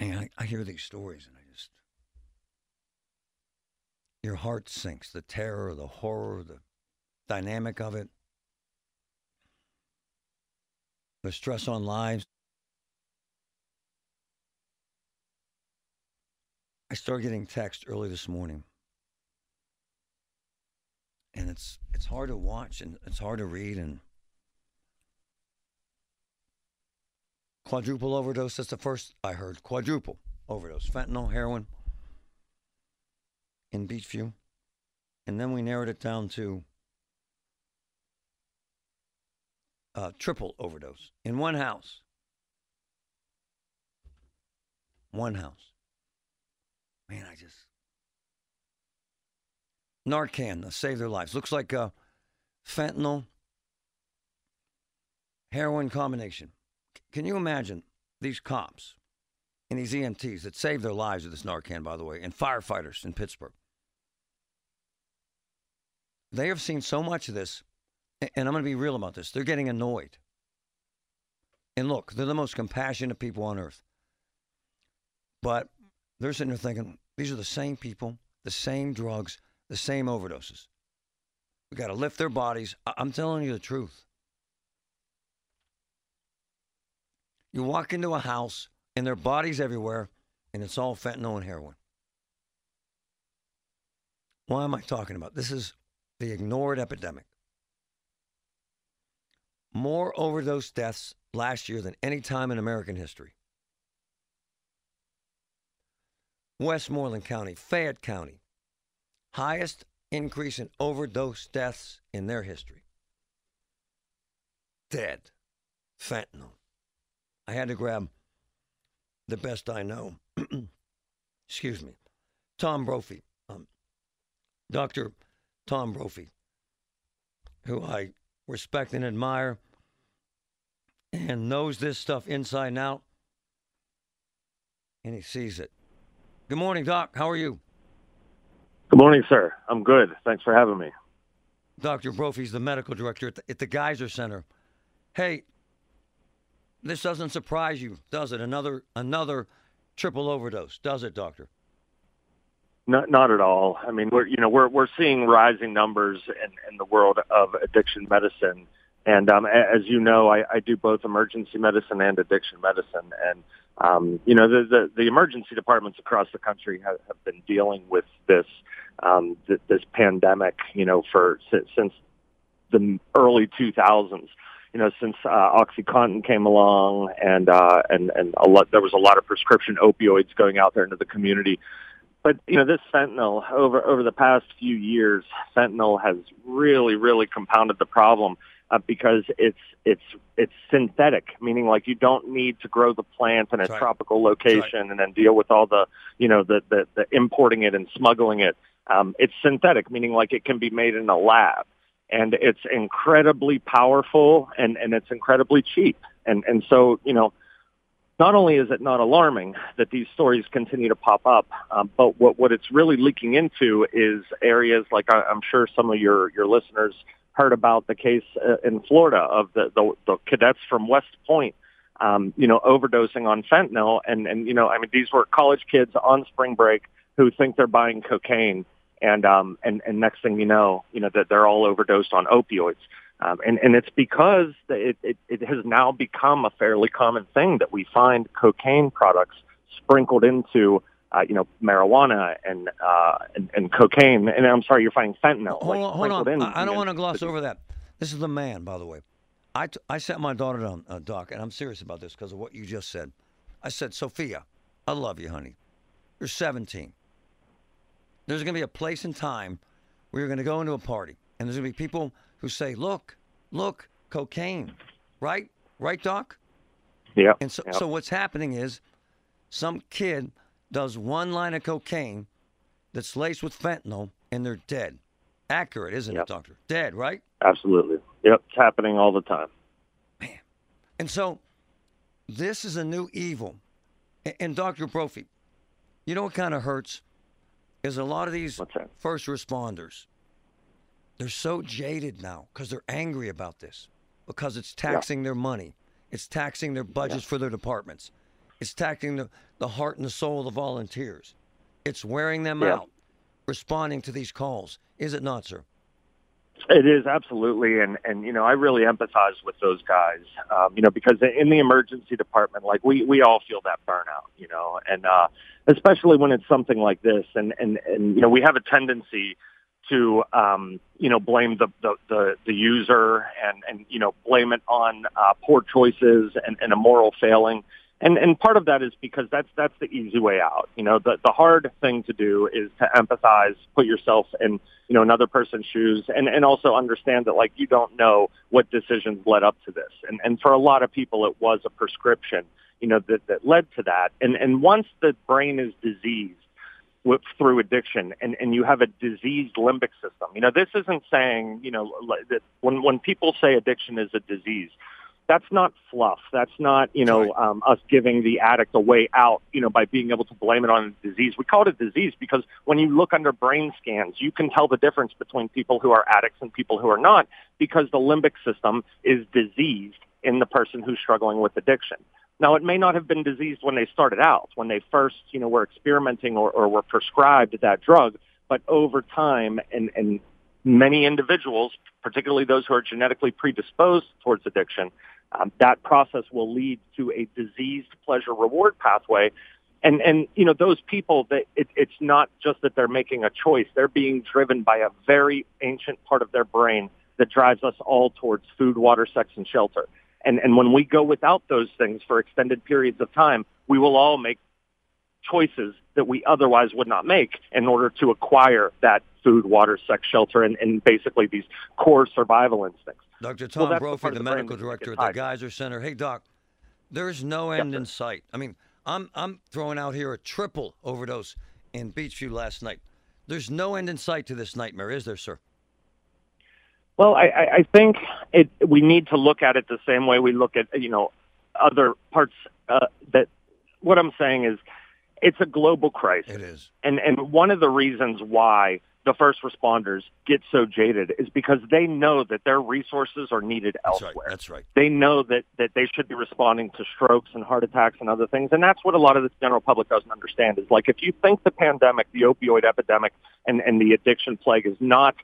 Man, I hear these stories and I just, your heart sinks. The terror, the horror, the dynamic of it, the stress on lives. I started getting texts early this morning, and it's hard to watch and it's hard to read. And quadruple overdose, that's the first I heard. Quadruple overdose. Fentanyl, heroin, in Beachview. And then we narrowed it down to triple overdose in one house. One house. Man, I just... Narcan, save their lives. Looks like a fentanyl, heroin combination. Can you imagine these cops and these EMTs that saved their lives with this Narcan, by the way, and firefighters in Pittsburgh? They have seen so much of this, and I'm going to be real about this. They're getting annoyed. And look, they're the most compassionate people on earth. But they're sitting there thinking, these are the same people, the same drugs, the same overdoses. We got to lift their bodies. I'm telling you the truth. You walk into a house, and there are bodies everywhere, and it's all fentanyl and heroin. Why am I talking about? This is the ignored epidemic. More overdose deaths last year than any time in American history. Westmoreland County, Fayette County, highest increase in overdose deaths in their history. Dead. Fentanyl. I had to grab the best I know. Excuse me. Tom Brophy. Dr. Tom Brophy, who I respect and admire and knows this stuff inside and out, and he sees it. Good morning, Doc. How are you? Good morning, sir. I'm good. Thanks for having me. Dr. Brophy's the medical director at the Geyser Center. Hey, this doesn't surprise you, does it? Another triple overdose, does it, Doctor? Not at all. I mean, we're seeing rising numbers in the world of addiction medicine, and as you know, I do both emergency medicine and addiction medicine, and the emergency departments across the country have been dealing with this this pandemic, since the early 2000s. Since OxyContin came along, and a lot, there was a lot of prescription opioids going out there into the community. But this fentanyl over the past few years, fentanyl has really, really compounded the problem because it's synthetic, meaning like you don't need to grow the plant in a tropical location and then deal with all the the importing it and smuggling it. It's synthetic, meaning like it can be made in a lab. And it's incredibly powerful, and it's incredibly cheap. And so, not only is it not alarming that these stories continue to pop up, but what it's really leaking into is areas like I'm sure some of your listeners heard about the case in Florida of the cadets from West Point, overdosing on fentanyl. And these were college kids on spring break who think they're buying cocaine. And next thing you know that they're all overdosed on opioids. And it's because it has now become a fairly common thing that we find cocaine products sprinkled into, marijuana and cocaine. And I'm sorry, you're finding fentanyl. Hold on. I don't want to gloss over that. This is the man, by the way. I sat my daughter down, Doc, and I'm serious about this because of what you just said. I said, Sophia, I love you, honey. You're 17. There's going to be a place and time where you're going to go into a party, and there's going to be people who say, look, cocaine, right? Right, Doc? Yeah. And so what's happening is some kid does one line of cocaine that's laced with fentanyl, and they're dead. Accurate, isn't it, Doctor? Dead, right? Absolutely. Yep, it's happening all the time. Man. And so this is a new evil. And Dr. Brophy, you know what kind of hurts is a lot of these first responders. They're so jaded now because they're angry about this, because it's taxing their money. It's taxing their budgets for their departments. It's taxing the heart and the soul of the volunteers. It's wearing them out, responding to these calls. Is it not, sir? It is, absolutely. And I really empathize with those guys, because in the emergency department, like we all feel that burnout, and especially when it's something like this. And we have a tendency to, blame the user and blame it on poor choices and a moral failing. And part of that is because that's the easy way out. The hard thing to do is to empathize, put yourself in, another person's shoes, and also understand that, like, you don't know what decisions led up to this. And for a lot of people, it was a prescription, that led to that. And once the brain is diseased through addiction and you have a diseased limbic system, this isn't saying, when people say addiction is a disease, that's not fluff. That's not, us giving the addict a way out, by being able to blame it on a disease. We call it a disease because when you look under brain scans, you can tell the difference between people who are addicts and people who are not, because the limbic system is diseased in the person who's struggling with addiction. Now, it may not have been diseased when they started out, when they first, were experimenting or were prescribed that drug, but over time and many individuals, particularly those who are genetically predisposed towards addiction, that process will lead to a diseased pleasure-reward pathway. And those people, it's not just that they're making a choice. They're being driven by a very ancient part of their brain that drives us all towards food, water, sex, and shelter. And when we go without those things for extended periods of time, we will all make choices that we otherwise would not make in order to acquire that food, water, sex, shelter, and basically these core survival instincts. Dr. Tom Brophy, the medical director at the Geyser Center. Hey, Doc, there's no end in sight. I mean, I'm throwing out here a triple overdose in Beachview last night. There's no end in sight to this nightmare, is there, sir? Well, I think we need to look at it the same way we look at, other parts. What I'm saying is it's a global crisis. It is. And one of the reasons why the first responders get so jaded is because they know that their resources are needed elsewhere. That's right. They know that they should be responding to strokes and heart attacks and other things. And that's what a lot of the general public doesn't understand is, like, if you think the pandemic, the opioid epidemic, and the addiction plague is not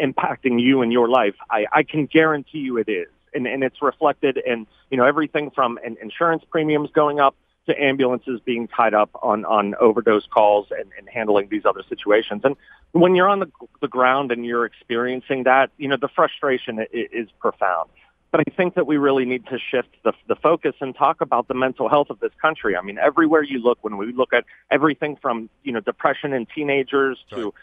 impacting you and your life, I can guarantee you it is. And it's reflected in, everything from insurance premiums going up to ambulances being tied up on overdose calls and handling these other situations. And when you're on the ground and you're experiencing that, the frustration is profound. But I think that we really need to shift the focus and talk about the mental health of this country. I mean, everywhere you look, when we look at everything from, depression in teenagers to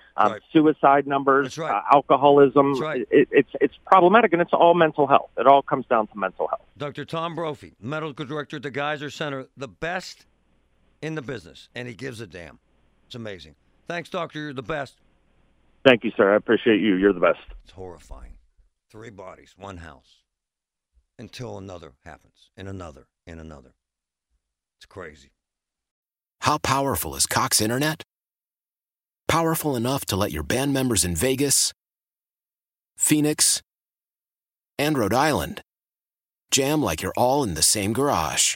suicide numbers, alcoholism, it's problematic, and it's all mental health. It all comes down to mental health. Dr. Tom Brophy, medical director at the Geyser Center, the best in the business, and he gives a damn. It's amazing. Thanks, Doctor. You're the best. Thank you, sir. I appreciate you. You're the best. It's horrifying. 3 bodies, 1 house. Until another happens, and another, and another. It's crazy. How powerful is Cox Internet? Powerful enough to let your band members in Vegas, Phoenix, and Rhode Island jam like you're all in the same garage.